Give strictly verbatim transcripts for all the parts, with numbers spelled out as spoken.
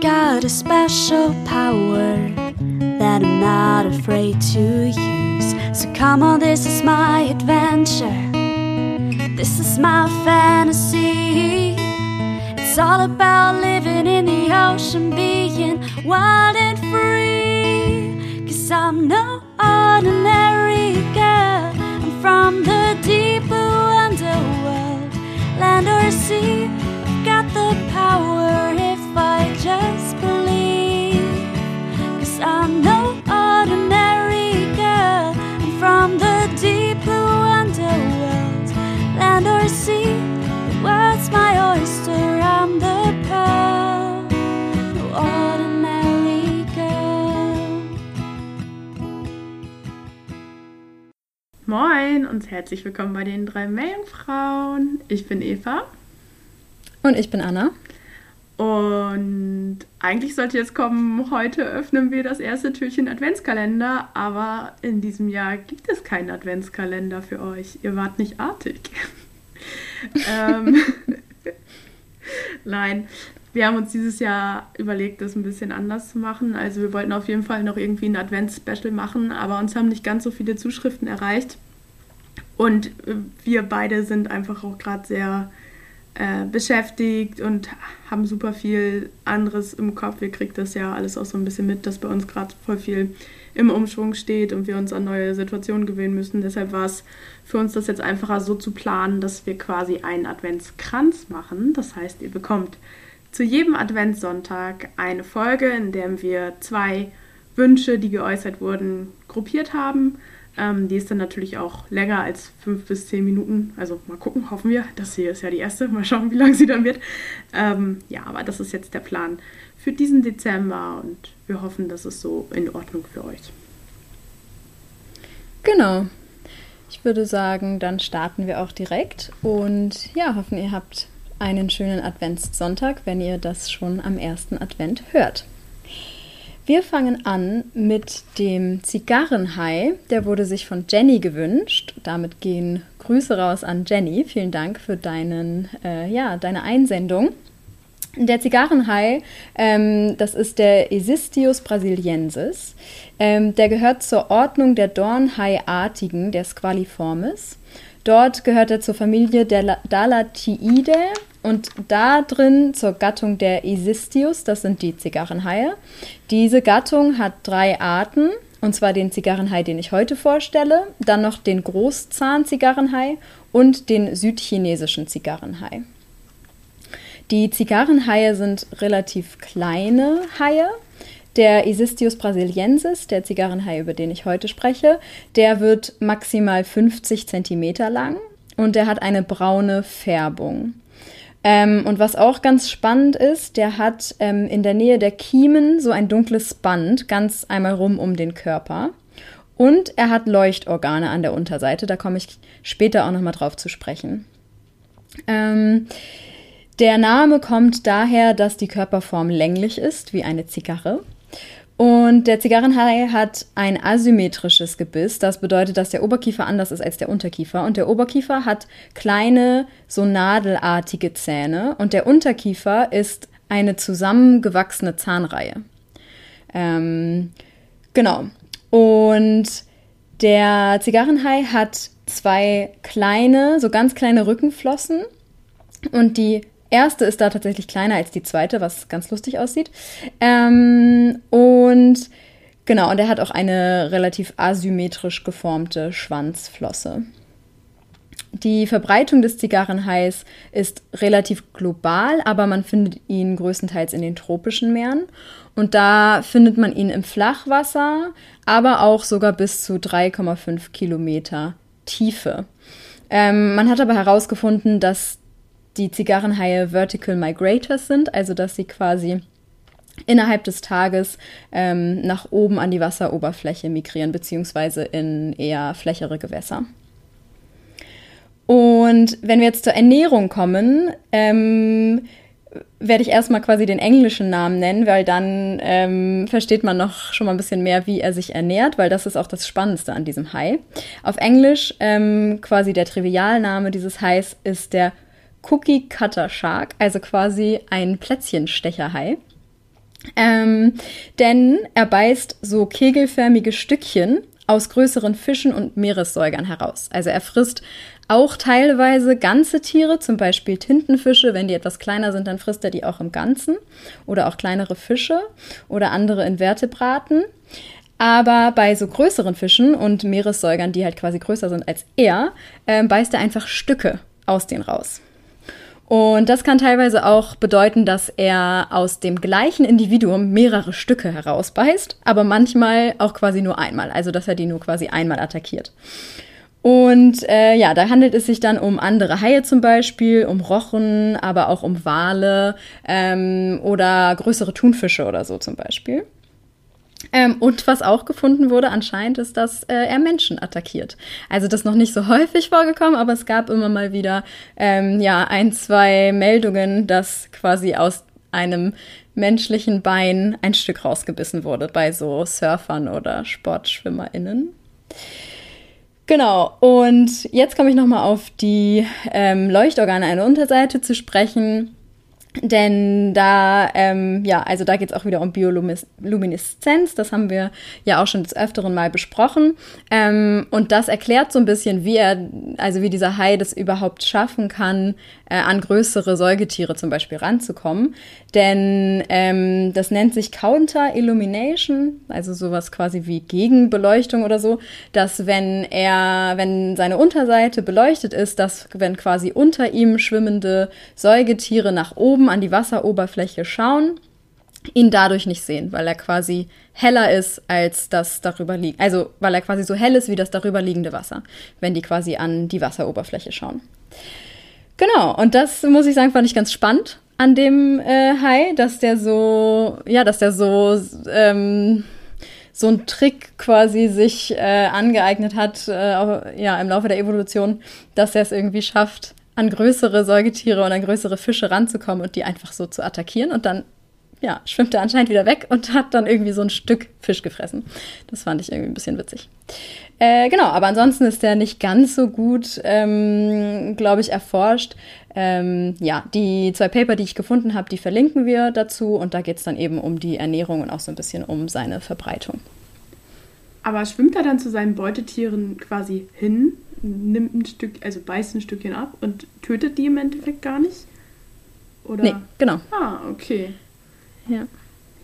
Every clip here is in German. got a special power that I'm not afraid to use. So come on, this is my adventure. This is my fantasy. It's all about living in the ocean, being wild and free. 'Cause I'm no ordinary girl. I'm from the deep blue underworld, land or sea. I've got the power if I just believe. 'Cause I'm no ordinary girl. I'm from the deep blue underworld, land or sea. The world's my oyster. I'm the pearl, no ordinary girl. Moin und herzlich willkommen bei den drei Meerjungfrauen. Ich bin Eva. Und ich bin Anna. Und eigentlich sollte jetzt kommen, heute öffnen wir das erste Türchen Adventskalender, aber in diesem Jahr gibt es keinen Adventskalender für euch. Ihr wart nicht artig. ähm, Nein, wir haben uns dieses Jahr überlegt, das ein bisschen anders zu machen. Also wir wollten auf jeden Fall noch irgendwie ein Advents-Special machen, aber uns haben nicht ganz so viele Zuschriften erreicht. Und wir beide sind einfach auch gerade sehr beschäftigt und haben super viel anderes im Kopf. Wir kriegen das ja alles auch so ein bisschen mit, dass bei uns gerade voll viel im Umschwung steht und wir uns an neue Situationen gewöhnen müssen. Deshalb war es für uns das jetzt einfacher so zu planen, dass wir quasi einen Adventskranz machen. Das heißt, ihr bekommt zu jedem Adventssonntag eine Folge, in der wir zwei Wünsche, die geäußert wurden, gruppiert haben. Ähm, die ist dann natürlich auch länger als fünf bis zehn Minuten. Also mal gucken, hoffen wir. Das hier ist ja die erste. Mal schauen, wie lang sie dann wird. Ähm, ja, aber das ist jetzt der Plan für diesen Dezember und wir hoffen, das ist so in Ordnung für euch. Genau. Ich würde sagen, dann starten wir auch direkt und ja, hoffen, ihr habt einen schönen Adventssonntag, wenn ihr das schon am ersten Advent hört. Wir fangen an mit dem Zigarrenhai, der wurde sich von Jenny gewünscht. Damit gehen Grüße raus an Jenny. Vielen Dank für deinen, äh, ja, deine Einsendung. Der Zigarrenhai, ähm, das ist der Isistius brasiliensis. Ähm, der gehört zur Ordnung der Dornhaiartigen, der Squaliformes. Dort gehört er zur Familie der Dalatiidae und da drin zur Gattung der Isistius, das sind die Zigarrenhaie. Diese Gattung hat drei Arten, und zwar den Zigarrenhai, den ich heute vorstelle, dann noch den Großzahn-Zigarrenhai und den südchinesischen Zigarrenhai. Die Zigarrenhaie sind relativ kleine Haie. Der Isistius brasiliensis, der Zigarrenhai, über den ich heute spreche, der wird maximal fünfzig Zentimeter lang und der hat eine braune Färbung. Ähm, und was auch ganz spannend ist, der hat ähm, in der Nähe der Kiemen so ein dunkles Band, ganz einmal rum um den Körper. Und er hat Leuchtorgane an der Unterseite, da komme ich später auch nochmal drauf zu sprechen. Ähm... Der Name kommt daher, dass die Körperform länglich ist, wie eine Zigarre. Und der Zigarrenhai hat ein asymmetrisches Gebiss. Das bedeutet, dass der Oberkiefer anders ist als der Unterkiefer. Und der Oberkiefer hat kleine, so nadelartige Zähne. Und der Unterkiefer ist eine zusammengewachsene Zahnreihe. Ähm, genau. Und der Zigarrenhai hat zwei kleine, so ganz kleine Rückenflossen. Und die erste ist da tatsächlich kleiner als die zweite, was ganz lustig aussieht. Ähm, und genau, und er hat auch eine relativ asymmetrisch geformte Schwanzflosse. Die Verbreitung des Zigarrenhais ist relativ global, aber man findet ihn größtenteils in den tropischen Meeren. Und da findet man ihn im Flachwasser, aber auch sogar bis zu drei Komma fünf Kilometer Tiefe. Ähm, man hat aber herausgefunden, dass die Zigarrenhaie Vertical Migrators sind, also dass sie quasi innerhalb des Tages ähm, nach oben an die Wasseroberfläche migrieren, beziehungsweise in eher flächere Gewässer. Und wenn wir jetzt zur Ernährung kommen, ähm, werde ich erstmal quasi den englischen Namen nennen, weil dann ähm, versteht man noch schon mal ein bisschen mehr, wie er sich ernährt, weil das ist auch das Spannendste an diesem Hai. Auf Englisch ähm, quasi der Trivialname dieses Hais ist der Cookie Cutter Shark, also quasi ein Plätzchenstecherhai. Ähm, denn er beißt so kegelförmige Stückchen aus größeren Fischen und Meeressäugern heraus. Also er frisst auch teilweise ganze Tiere, zum Beispiel Tintenfische. Wenn die etwas kleiner sind, dann frisst er die auch im Ganzen. Oder auch kleinere Fische oder andere Invertebraten. Aber bei so größeren Fischen und Meeressäugern, die halt quasi größer sind als er, äh, beißt er einfach Stücke aus denen raus. Und das kann teilweise auch bedeuten, dass er aus dem gleichen Individuum mehrere Stücke herausbeißt, aber manchmal auch quasi nur einmal, also dass er die nur quasi einmal attackiert. Und äh, ja, da handelt es sich dann um andere Haie zum Beispiel, um Rochen, aber auch um Wale ähm, oder größere Thunfische oder so zum Beispiel. Ähm, und was auch gefunden wurde anscheinend, ist, dass äh, er Menschen attackiert. Also das ist noch nicht so häufig vorgekommen, aber es gab immer mal wieder ähm, ja, ein, zwei Meldungen, dass quasi aus einem menschlichen Bein ein Stück rausgebissen wurde bei so Surfern oder SportschwimmerInnen. Genau, und jetzt komme ich nochmal auf die ähm, Leuchtorgane einer Unterseite zu sprechen. Denn da, ähm, ja, also da geht es auch wieder um Biolumineszenz, das haben wir ja auch schon des Öfteren mal besprochen. Ähm, und das erklärt so ein bisschen, wie er, also wie dieser Hai das überhaupt schaffen kann, äh, an größere Säugetiere zum Beispiel ranzukommen. Denn ähm, das nennt sich Counter-Illumination, also sowas quasi wie Gegenbeleuchtung oder so, dass wenn er, wenn seine Unterseite beleuchtet ist, dass wenn quasi unter ihm schwimmende Säugetiere nach oben an die Wasseroberfläche schauen, ihn dadurch nicht sehen, weil er quasi heller ist als das darüber liegende, also weil er quasi so hell ist wie das darüber liegende Wasser, wenn die quasi an die Wasseroberfläche schauen. Genau, und das muss ich sagen, fand ich ganz spannend an dem äh, Hai, dass der so, ja, dass der so, ähm, so einen Trick quasi sich äh, angeeignet hat, äh, auch, ja, im Laufe der Evolution, dass er es irgendwie schafft, an größere Säugetiere und an größere Fische ranzukommen und die einfach so zu attackieren. Und dann, ja, schwimmt er anscheinend wieder weg und hat dann irgendwie so ein Stück Fisch gefressen. Das fand ich irgendwie ein bisschen witzig. Äh, genau, aber ansonsten ist der nicht ganz so gut, ähm, glaube ich, erforscht. Ähm, ja, die zwei Paper, die ich gefunden habe, die verlinken wir dazu. Und da geht es dann eben um die Ernährung und auch so ein bisschen um seine Verbreitung. Aber schwimmt er dann zu seinen Beutetieren quasi hin? Nimmt ein Stück, also beißt ein Stückchen ab und tötet die im Endeffekt gar nicht? Oder? Nee, genau. Ah, okay. Ja.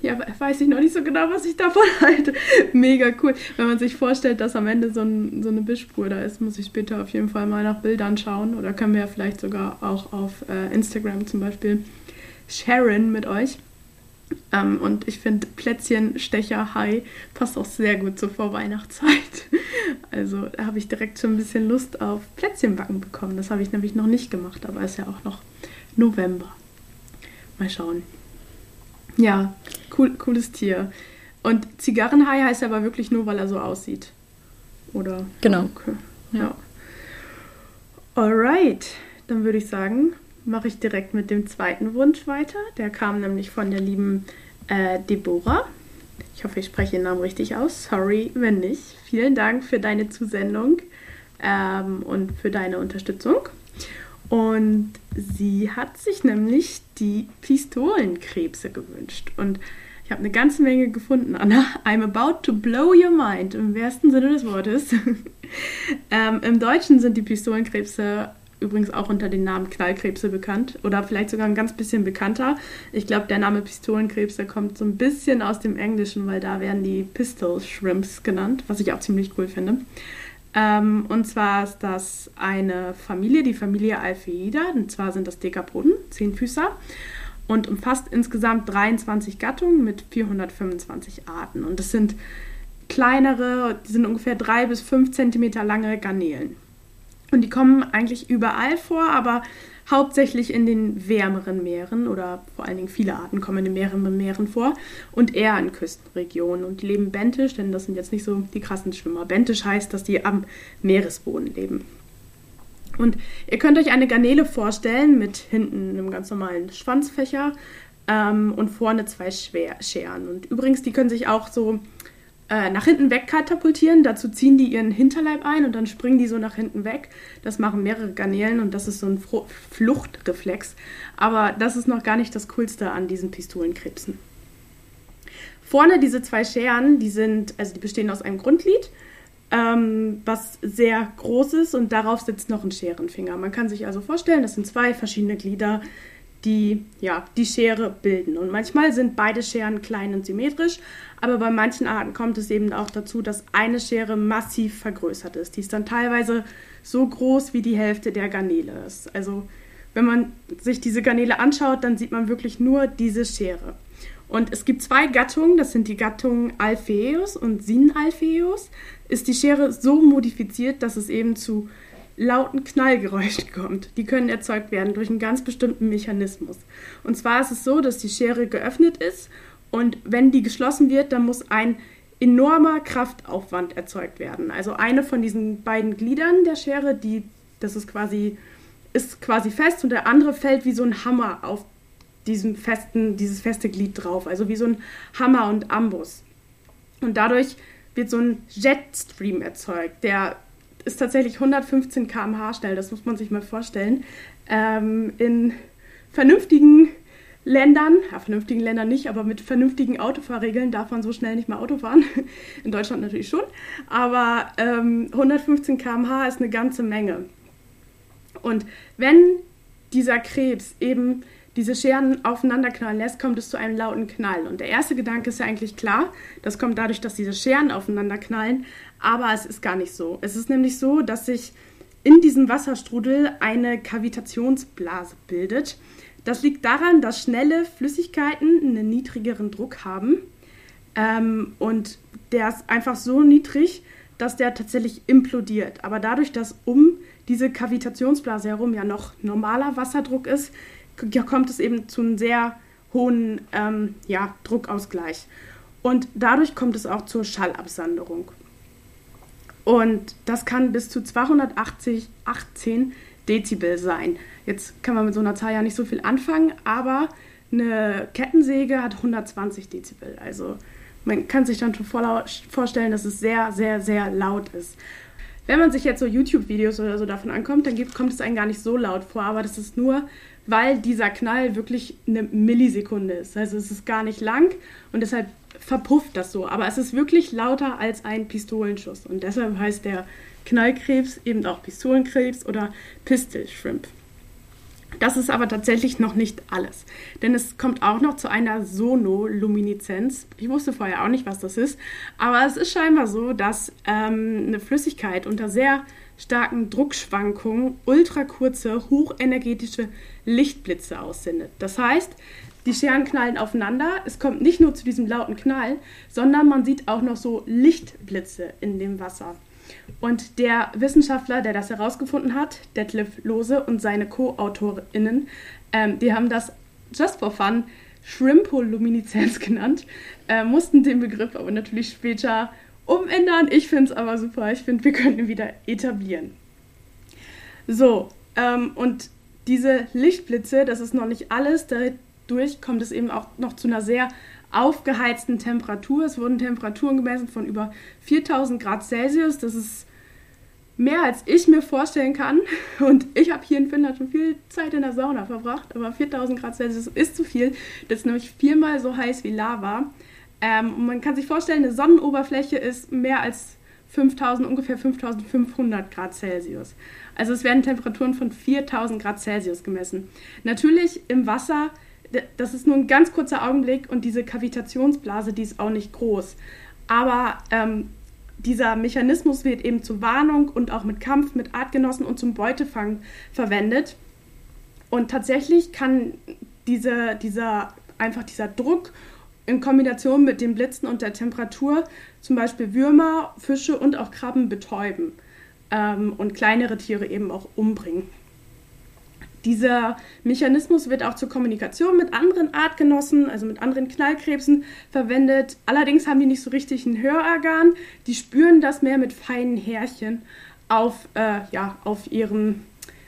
Ja, weiß ich noch nicht so genau, was ich davon halte. Mega cool. Wenn man sich vorstellt, dass am Ende so, ein, so eine Fischspur da ist, muss ich später auf jeden Fall mal nach Bildern schauen. Oder können wir ja vielleicht sogar auch auf äh, Instagram zum Beispiel sharen mit euch. Ähm, und ich finde, Plätzchenstecher-Hai passt auch sehr gut zur Vorweihnachtszeit. Also da habe ich direkt schon ein bisschen Lust auf Plätzchenbacken bekommen. Das habe ich nämlich noch nicht gemacht, aber es ist ja auch noch November. Mal schauen. Ja, cool, cooles Tier. Und Zigarrenhai heißt aber wirklich nur, weil er so aussieht. Oder? Genau. Okay. Ja. Alright, dann würde ich sagen, mache ich direkt mit dem zweiten Wunsch weiter. Der kam nämlich von der lieben äh, Deborah. Ich hoffe, ich spreche den Namen richtig aus. Sorry, wenn nicht. Vielen Dank für deine Zusendung ähm, und für deine Unterstützung. Und sie hat sich nämlich die Pistolenkrebse gewünscht. Und ich habe eine ganze Menge gefunden, Anna. I'm about to blow your mind, im wahrsten Sinne des Wortes. ähm, Im Deutschen sind die Pistolenkrebse übrigens auch unter dem Namen Knallkrebse bekannt oder vielleicht sogar ein ganz bisschen bekannter. Ich glaube, der Name Pistolenkrebse kommt so ein bisschen aus dem Englischen, weil da werden die Pistol Shrimps genannt, was ich auch ziemlich cool finde. Ähm, und zwar ist das eine Familie, die Familie Alpheidae, und zwar sind das Dekapoden, Zehnfüßer, und umfasst insgesamt dreiundzwanzig Gattungen mit vierhundertfünfundzwanzig Arten. Und das sind kleinere, die sind ungefähr drei bis fünf Zentimeter lange Garnelen. Und die kommen eigentlich überall vor, aber hauptsächlich in den wärmeren Meeren oder vor allen Dingen viele Arten kommen in den wärmeren Meeren vor und eher in Küstenregionen. Und die leben benthisch, denn das sind jetzt nicht so die krassen Schwimmer. Benthisch heißt, dass die am Meeresboden leben. Und ihr könnt euch eine Garnele vorstellen mit hinten einem ganz normalen Schwanzfächer ähm, und vorne zwei Scheren. Und übrigens, die können sich auch so nach hinten weg katapultieren, dazu ziehen die ihren Hinterleib ein und dann springen die so nach hinten weg. Das machen mehrere Garnelen und das ist so ein Fluchtreflex. Aber das ist noch gar nicht das Coolste an diesen Pistolenkrebsen. Vorne diese zwei Scheren, die sind, also die bestehen aus einem Grundglied, ähm, was sehr groß ist, und darauf sitzt noch ein Scherenfinger. Man kann sich also vorstellen, das sind zwei verschiedene Glieder, die ja, die Schere bilden. Und manchmal sind beide Scheren klein und symmetrisch, aber bei manchen Arten kommt es eben auch dazu, dass eine Schere massiv vergrößert ist. Die ist dann teilweise so groß, wie die Hälfte der Garnele ist. Also wenn man sich diese Garnele anschaut, dann sieht man wirklich nur diese Schere. Und es gibt zwei Gattungen, das sind die Gattungen Alpheus und Sinalpheus. Ist die Schere so modifiziert, dass es eben zu lauten Knallgeräuschen kommt. Die können erzeugt werden durch einen ganz bestimmten Mechanismus. Und zwar ist es so, dass die Schere geöffnet ist, und wenn die geschlossen wird, dann muss ein enormer Kraftaufwand erzeugt werden. Also eine von diesen beiden Gliedern der Schere, die, das ist quasi, ist quasi fest, und der andere fällt wie so ein Hammer auf diesem festen, dieses feste Glied drauf, also wie so ein Hammer und Amboss. Und dadurch wird so ein Jetstream erzeugt, der ist tatsächlich hundertfünfzehn Kilometer pro Stunde schnell, das muss man sich mal vorstellen. Ähm, in vernünftigen Ländern, ja, vernünftigen Ländern nicht, aber mit vernünftigen Autofahrregeln darf man so schnell nicht mal Auto fahren. In Deutschland natürlich schon, aber ähm, hundertfünfzehn Kilometer pro Stunde ist eine ganze Menge. Und wenn dieser Krebs eben diese Scheren aufeinanderknallen lässt, kommt es zu einem lauten Knall. Und der erste Gedanke ist ja eigentlich klar, das kommt dadurch, dass diese Scheren aufeinanderknallen, aber es ist gar nicht so. Es ist nämlich so, dass sich in diesem Wasserstrudel eine Kavitationsblase bildet. Das liegt daran, dass schnelle Flüssigkeiten einen niedrigeren Druck haben, ähm, und der ist einfach so niedrig, dass der tatsächlich implodiert. Aber dadurch, dass um diese Kavitationsblase herum ja noch normaler Wasserdruck ist, kommt es eben zu einem sehr hohen ähm, ja, Druckausgleich. Und dadurch kommt es auch zur Schallabsanderung. Und das kann bis zu zweihundertachtzig, achtzehn Dezibel sein. Jetzt kann man mit so einer Zahl ja nicht so viel anfangen, aber eine Kettensäge hat hundertzwanzig Dezibel. Also man kann sich dann schon vorstellen, dass es sehr, sehr, sehr laut ist. Wenn man sich jetzt so YouTube-Videos oder so davon ankommt, dann kommt es einem gar nicht so laut vor, aber das ist nur, weil dieser Knall wirklich eine Millisekunde ist. Also es ist gar nicht lang und deshalb verpufft das so. Aber es ist wirklich lauter als ein Pistolenschuss. Und deshalb heißt der Knallkrebs eben auch Pistolenkrebs oder Pistol Shrimp. Das ist aber tatsächlich noch nicht alles, denn es kommt auch noch zu einer Sonolumineszenz. Ich wusste vorher auch nicht, was das ist, aber es ist scheinbar so, dass ähm, eine Flüssigkeit unter sehr starken Druckschwankungen ultrakurze, hochenergetische Lichtblitze aussendet. Das heißt, die Scheren knallen aufeinander, es kommt nicht nur zu diesem lauten Knall, sondern man sieht auch noch so Lichtblitze in dem Wasser. Und der Wissenschaftler, der das herausgefunden hat, Detlef Lose und seine Co-AutorInnen, ähm, die haben das just for fun Shrimpolumineszenz genannt, äh, mussten den Begriff aber natürlich später umändern. Ich finde es aber super, ich finde, wir können ihn wieder etablieren. So, ähm, und diese Lichtblitze, das ist noch nicht alles, dadurch kommt es eben auch noch zu einer sehr aufgeheizten Temperatur. Es wurden Temperaturen gemessen von über viertausend Grad Celsius. Das ist mehr, als ich mir vorstellen kann. Und ich habe hier in Finnland schon viel Zeit in der Sauna verbracht, aber viertausend Grad Celsius ist zu viel. Das ist nämlich viermal so heiß wie Lava. Ähm, und man kann sich vorstellen, eine Sonnenoberfläche ist mehr als fünftausend, ungefähr fünftausendfünfhundert Grad Celsius. Also es werden Temperaturen von viertausend Grad Celsius gemessen. Natürlich im Wasser. Das ist nur ein ganz kurzer Augenblick, und diese Kavitationsblase, die ist auch nicht groß. Aber ähm, dieser Mechanismus wird eben zur Warnung und auch mit Kampf mit Artgenossen und zum Beutefang verwendet. Und tatsächlich kann diese, dieser, einfach dieser Druck in Kombination mit den Blitzen und der Temperatur zum Beispiel Würmer, Fische und auch Krabben betäuben ähm, und kleinere Tiere eben auch umbringen. Dieser Mechanismus wird auch zur Kommunikation mit anderen Artgenossen, also mit anderen Knallkrebsen, verwendet. Allerdings haben die nicht so richtig ein Hörorgan. Die spüren das mehr mit feinen Härchen auf, äh, ja, auf, ihren,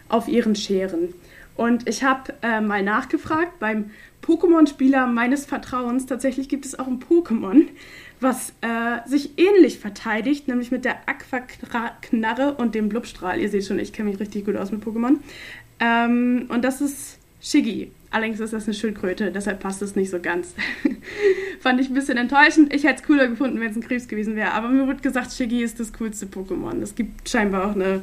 auf ihren Scheren. Und ich habe äh, mal nachgefragt beim Pokémon-Spieler meines Vertrauens. Tatsächlich gibt es auch ein Pokémon, was äh, sich ähnlich verteidigt, nämlich mit der Aquaknarre und dem Blubstrahl. Ihr seht schon, ich kenne mich richtig gut aus mit Pokémon. Ähm, und das ist Shiggy. Allerdings ist das eine Schildkröte, deshalb passt es nicht so ganz. Fand ich ein bisschen enttäuschend. Ich hätte es cooler gefunden, wenn es ein Krebs gewesen wäre. Aber mir wurde gesagt, Shiggy ist das coolste Pokémon. Es gibt scheinbar auch eine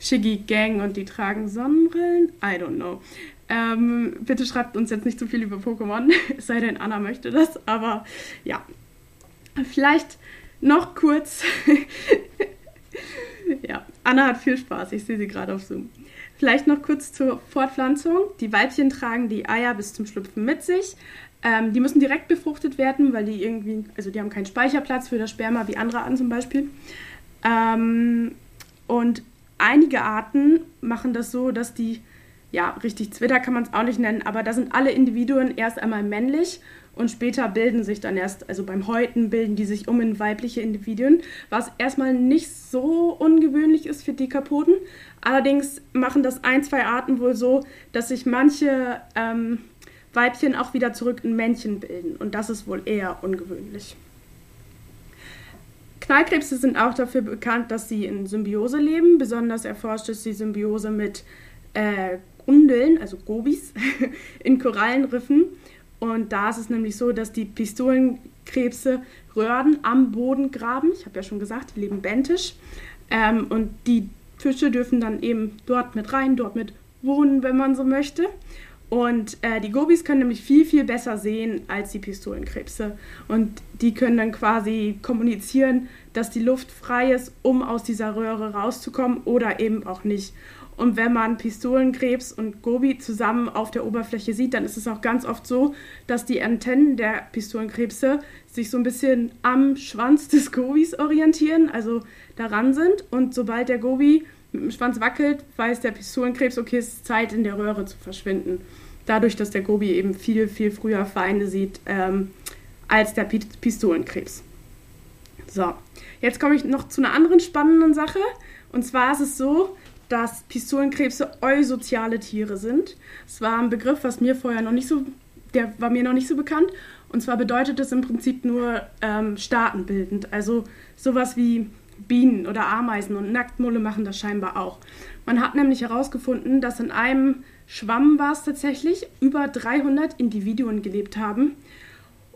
Shiggy-Gang und die tragen Sonnenbrillen. I don't know. Ähm, bitte schreibt uns jetzt nicht zu viel über Pokémon, es sei denn, Anna möchte das. Aber ja, vielleicht noch kurz. Ja, Anna hat viel Spaß. Ich sehe sie gerade auf Zoom. Vielleicht noch kurz zur Fortpflanzung. Die Weibchen tragen die Eier bis zum Schlüpfen mit sich. Ähm, die müssen direkt befruchtet werden, weil die irgendwie, also die haben keinen Speicherplatz für das Sperma wie andere Arten zum Beispiel. Ähm, und einige Arten machen das so, dass die, ja richtig Zwitter kann man es auch nicht nennen, aber da sind alle Individuen erst einmal männlich und später bilden sich dann erst, also beim Häuten bilden die sich um in weibliche Individuen, was erstmal nicht so ungewöhnlich ist für Dekapoden. Allerdings machen das ein, zwei Arten wohl so, dass sich manche ähm, Weibchen auch wieder zurück in Männchen bilden. Und das ist wohl eher ungewöhnlich. Knallkrebse sind auch dafür bekannt, dass sie in Symbiose leben. Besonders erforscht ist die Symbiose mit äh, Grundeln, also Gobis, in Korallenriffen. Und da ist es nämlich so, dass die Pistolenkrebse Röhren am Boden graben. Ich habe ja schon gesagt, die leben benthisch. Ähm, und die Fische dürfen dann eben dort mit rein, dort mit wohnen, wenn man so möchte. Und äh, die Gobis können nämlich viel, viel besser sehen als die Pistolenkrebse. Und die können dann quasi kommunizieren, dass die Luft frei ist, um aus dieser Röhre rauszukommen oder eben auch nicht. Und wenn man Pistolenkrebs und Gobi zusammen auf der Oberfläche sieht, dann ist es auch ganz oft so, dass die Antennen der Pistolenkrebse sich so ein bisschen am Schwanz des Gobis orientieren, also daran sind. Und sobald der Gobi mit dem Schwanz wackelt, weiß der Pistolenkrebs, okay, es ist Zeit, in der Röhre zu verschwinden. Dadurch, dass der Gobi eben viel, viel früher Feinde sieht ähm, als der Pistolenkrebs. So, jetzt komme ich noch zu einer anderen spannenden Sache. Und zwar ist es so, dass Pistolenkrebse eusoziale Tiere sind. Das war ein Begriff, was mir vorher noch nicht so, der war mir noch nicht so bekannt. Und zwar bedeutet das im Prinzip nur ähm, staatenbildend. Also sowas wie Bienen oder Ameisen und Nacktmulle machen das scheinbar auch. Man hat nämlich herausgefunden, dass in einem Schwamm war es tatsächlich über dreihundert Individuen gelebt haben.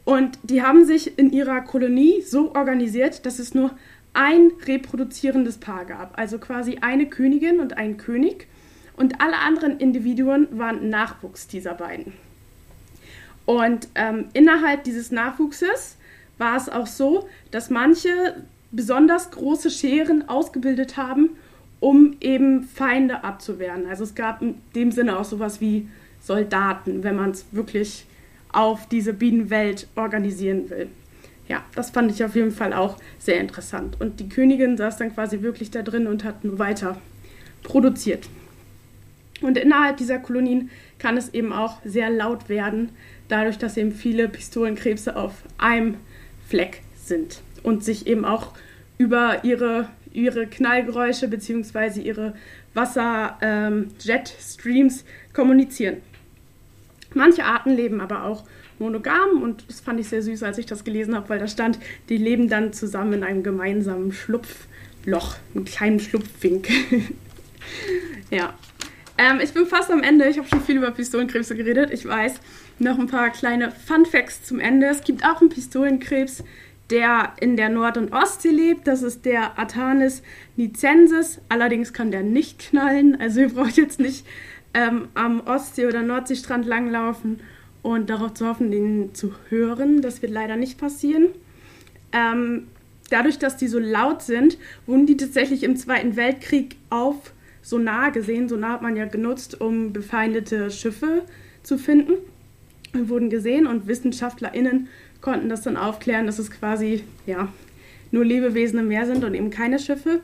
Und die haben sich in ihrer Kolonie so organisiert, dass es nur ein reproduzierendes Paar gab, also quasi eine Königin und ein König und alle anderen Individuen waren Nachwuchs dieser beiden. Und ähm, innerhalb dieses Nachwuchses war es auch so, dass manche besonders große Scheren ausgebildet haben, um eben Feinde abzuwehren. Also es gab in dem Sinne auch sowas wie Soldaten, wenn man es wirklich auf diese Bienenwelt organisieren will. Ja, das fand ich auf jeden Fall auch sehr interessant. Und die Königin saß dann quasi wirklich da drin und hat nur weiter produziert. Und innerhalb dieser Kolonien kann es eben auch sehr laut werden, dadurch, dass eben viele Pistolenkrebse auf einem Fleck sind und sich eben auch über ihre, ihre Knallgeräusche bzw. ihre Wasser-Jet-Streams ähm, kommunizieren. Manche Arten leben aber auch monogam und das fand ich sehr süß, als ich das gelesen habe, weil da stand, die leben dann zusammen in einem gemeinsamen Schlupfloch, einem kleinen Schlupfwinkel. Ja, ähm, ich bin fast am Ende. Ich habe schon viel über Pistolenkrebse geredet, ich weiß. Noch ein paar kleine Funfacts zum Ende. Es gibt auch einen Pistolenkrebs, der in der Nord- und Ostsee lebt. Das ist der Athanis nicensis. Allerdings kann der nicht knallen, also ihr braucht jetzt nicht ähm, am Ostsee- oder Nordseestrand langlaufen und darauf zu hoffen, den zu hören. Das wird leider nicht passieren. Ähm, dadurch, dass die so laut sind, wurden die tatsächlich im Zweiten Weltkrieg auf Sonar gesehen. Sonar hat man ja genutzt, um befeindete Schiffe zu finden. Und wurden gesehen und WissenschaftlerInnen konnten das dann aufklären, dass es quasi ja, nur Lebewesen im Meer sind und eben keine Schiffe.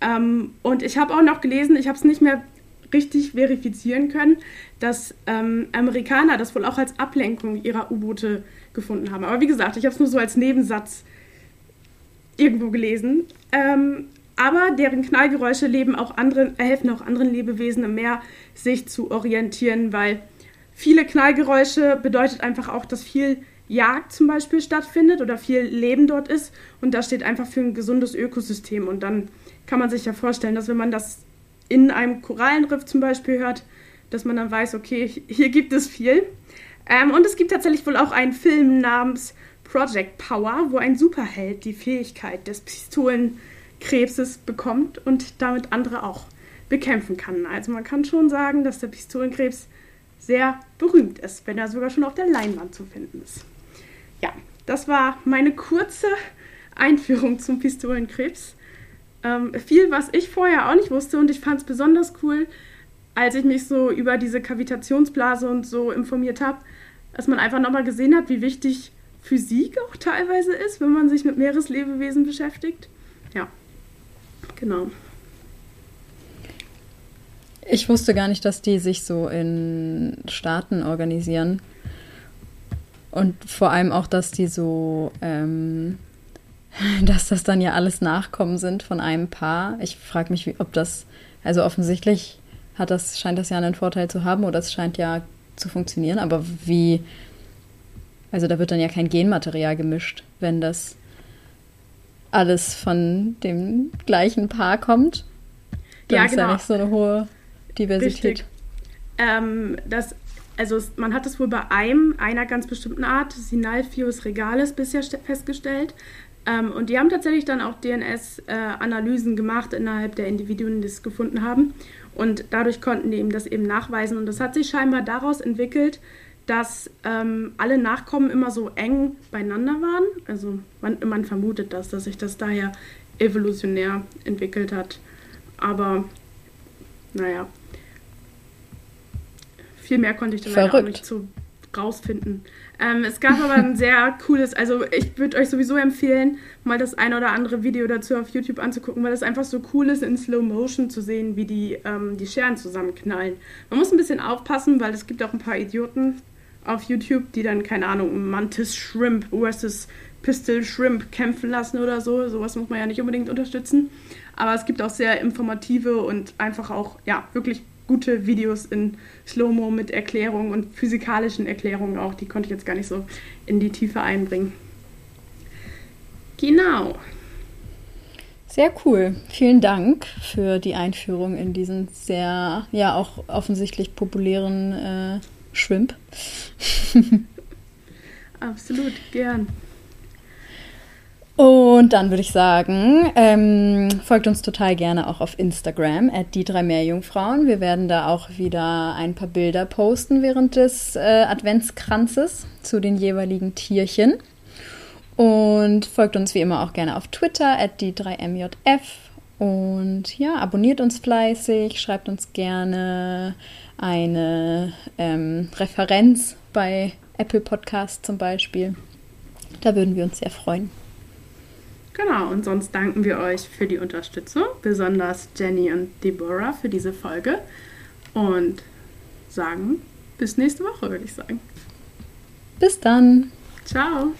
Ähm, und ich habe auch noch gelesen, ich habe es nicht mehr richtig verifizieren können, dass ähm, Amerikaner das wohl auch als Ablenkung ihrer U-Boote gefunden haben. Aber wie gesagt, ich habe es nur so als Nebensatz irgendwo gelesen. Ähm, aber deren Knallgeräusche leben auch anderen, helfen auch anderen Lebewesen im Meer, sich zu orientieren, weil viele Knallgeräusche bedeutet einfach auch, dass viel Jagd zum Beispiel stattfindet oder viel Leben dort ist. Und das steht einfach für ein gesundes Ökosystem. Und dann kann man sich ja vorstellen, dass wenn man das in einem Korallenriff zum Beispiel hört, dass man dann weiß, okay, hier gibt es viel. Ähm, und es gibt tatsächlich wohl auch einen Film namens Project Power, wo ein Superheld die Fähigkeit des Pistolenkrebses bekommt und damit andere auch bekämpfen kann. Also man kann schon sagen, dass der Pistolenkrebs sehr berühmt ist, wenn er sogar schon auf der Leinwand zu finden ist. Ja, das war meine kurze Einführung zum Pistolenkrebs. Ähm, viel, was ich vorher auch nicht wusste, und ich fand es besonders cool, als ich mich so über diese Kavitationsblase und so informiert habe, dass man einfach nochmal gesehen hat, wie wichtig Physik auch teilweise ist, wenn man sich mit Meereslebewesen beschäftigt. Ja, genau. Ich wusste gar nicht, dass die sich so in Staaten organisieren. Und vor allem auch, dass die so, ähm, dass das dann ja alles Nachkommen sind von einem Paar. Ich frage mich, wie, ob das, also offensichtlich hat das, scheint das ja einen Vorteil zu haben oder es scheint ja zu funktionieren. Aber wie, also da wird dann ja kein Genmaterial gemischt, wenn das alles von dem gleichen Paar kommt. Dann ja, ist genau. Ja nicht so eine hohe Diversität. Ähm, das, also man hat es wohl bei einem, einer ganz bestimmten Art, Sinalpheus regalis, bisher festgestellt. Ähm, und die haben tatsächlich dann auch D N S-Analysen äh, gemacht innerhalb der Individuen, die es gefunden haben. Und dadurch konnten die eben das eben nachweisen. Und das hat sich scheinbar daraus entwickelt, dass ähm, alle Nachkommen immer so eng beieinander waren. Also man, man vermutet das, dass sich das daher evolutionär entwickelt hat. Aber, naja, viel mehr konnte ich da leider auch nicht so rausfinden. Ähm, es gab aber ein sehr cooles, also ich würde euch sowieso empfehlen, mal das ein oder andere Video dazu auf YouTube anzugucken, weil das einfach so cool ist, in Slow Motion zu sehen, wie die, ähm, die Scheren zusammenknallen. Man muss ein bisschen aufpassen, weil es gibt auch ein paar Idioten auf YouTube, die dann, keine Ahnung, Mantis Shrimp versus Pistol Shrimp kämpfen lassen oder so. Sowas muss man ja nicht unbedingt unterstützen. Aber es gibt auch sehr informative und einfach auch, ja, wirklich gute Videos in Slow-Mo mit Erklärungen und physikalischen Erklärungen auch. Die konnte ich jetzt gar nicht so in die Tiefe einbringen. Genau. Sehr cool. Vielen Dank für die Einführung in diesen sehr, ja, auch offensichtlich populären äh, Shrimp. Absolut, gern. Und dann würde ich sagen, ähm, folgt uns total gerne auch auf Instagram, at die drei Meerjungfrauen. Wir werden da auch wieder ein paar Bilder posten während des äh, Adventskranzes zu den jeweiligen Tierchen. Und folgt uns wie immer auch gerne auf Twitter, at die drei M J F. Und ja, abonniert uns fleißig, schreibt uns gerne eine ähm, Referenz bei Apple Podcasts zum Beispiel. Da würden wir uns sehr freuen. Genau, und sonst danken wir euch für die Unterstützung, besonders Jenny und Deborah für diese Folge. Und sagen bis nächste Woche, würde ich sagen. Bis dann. Ciao.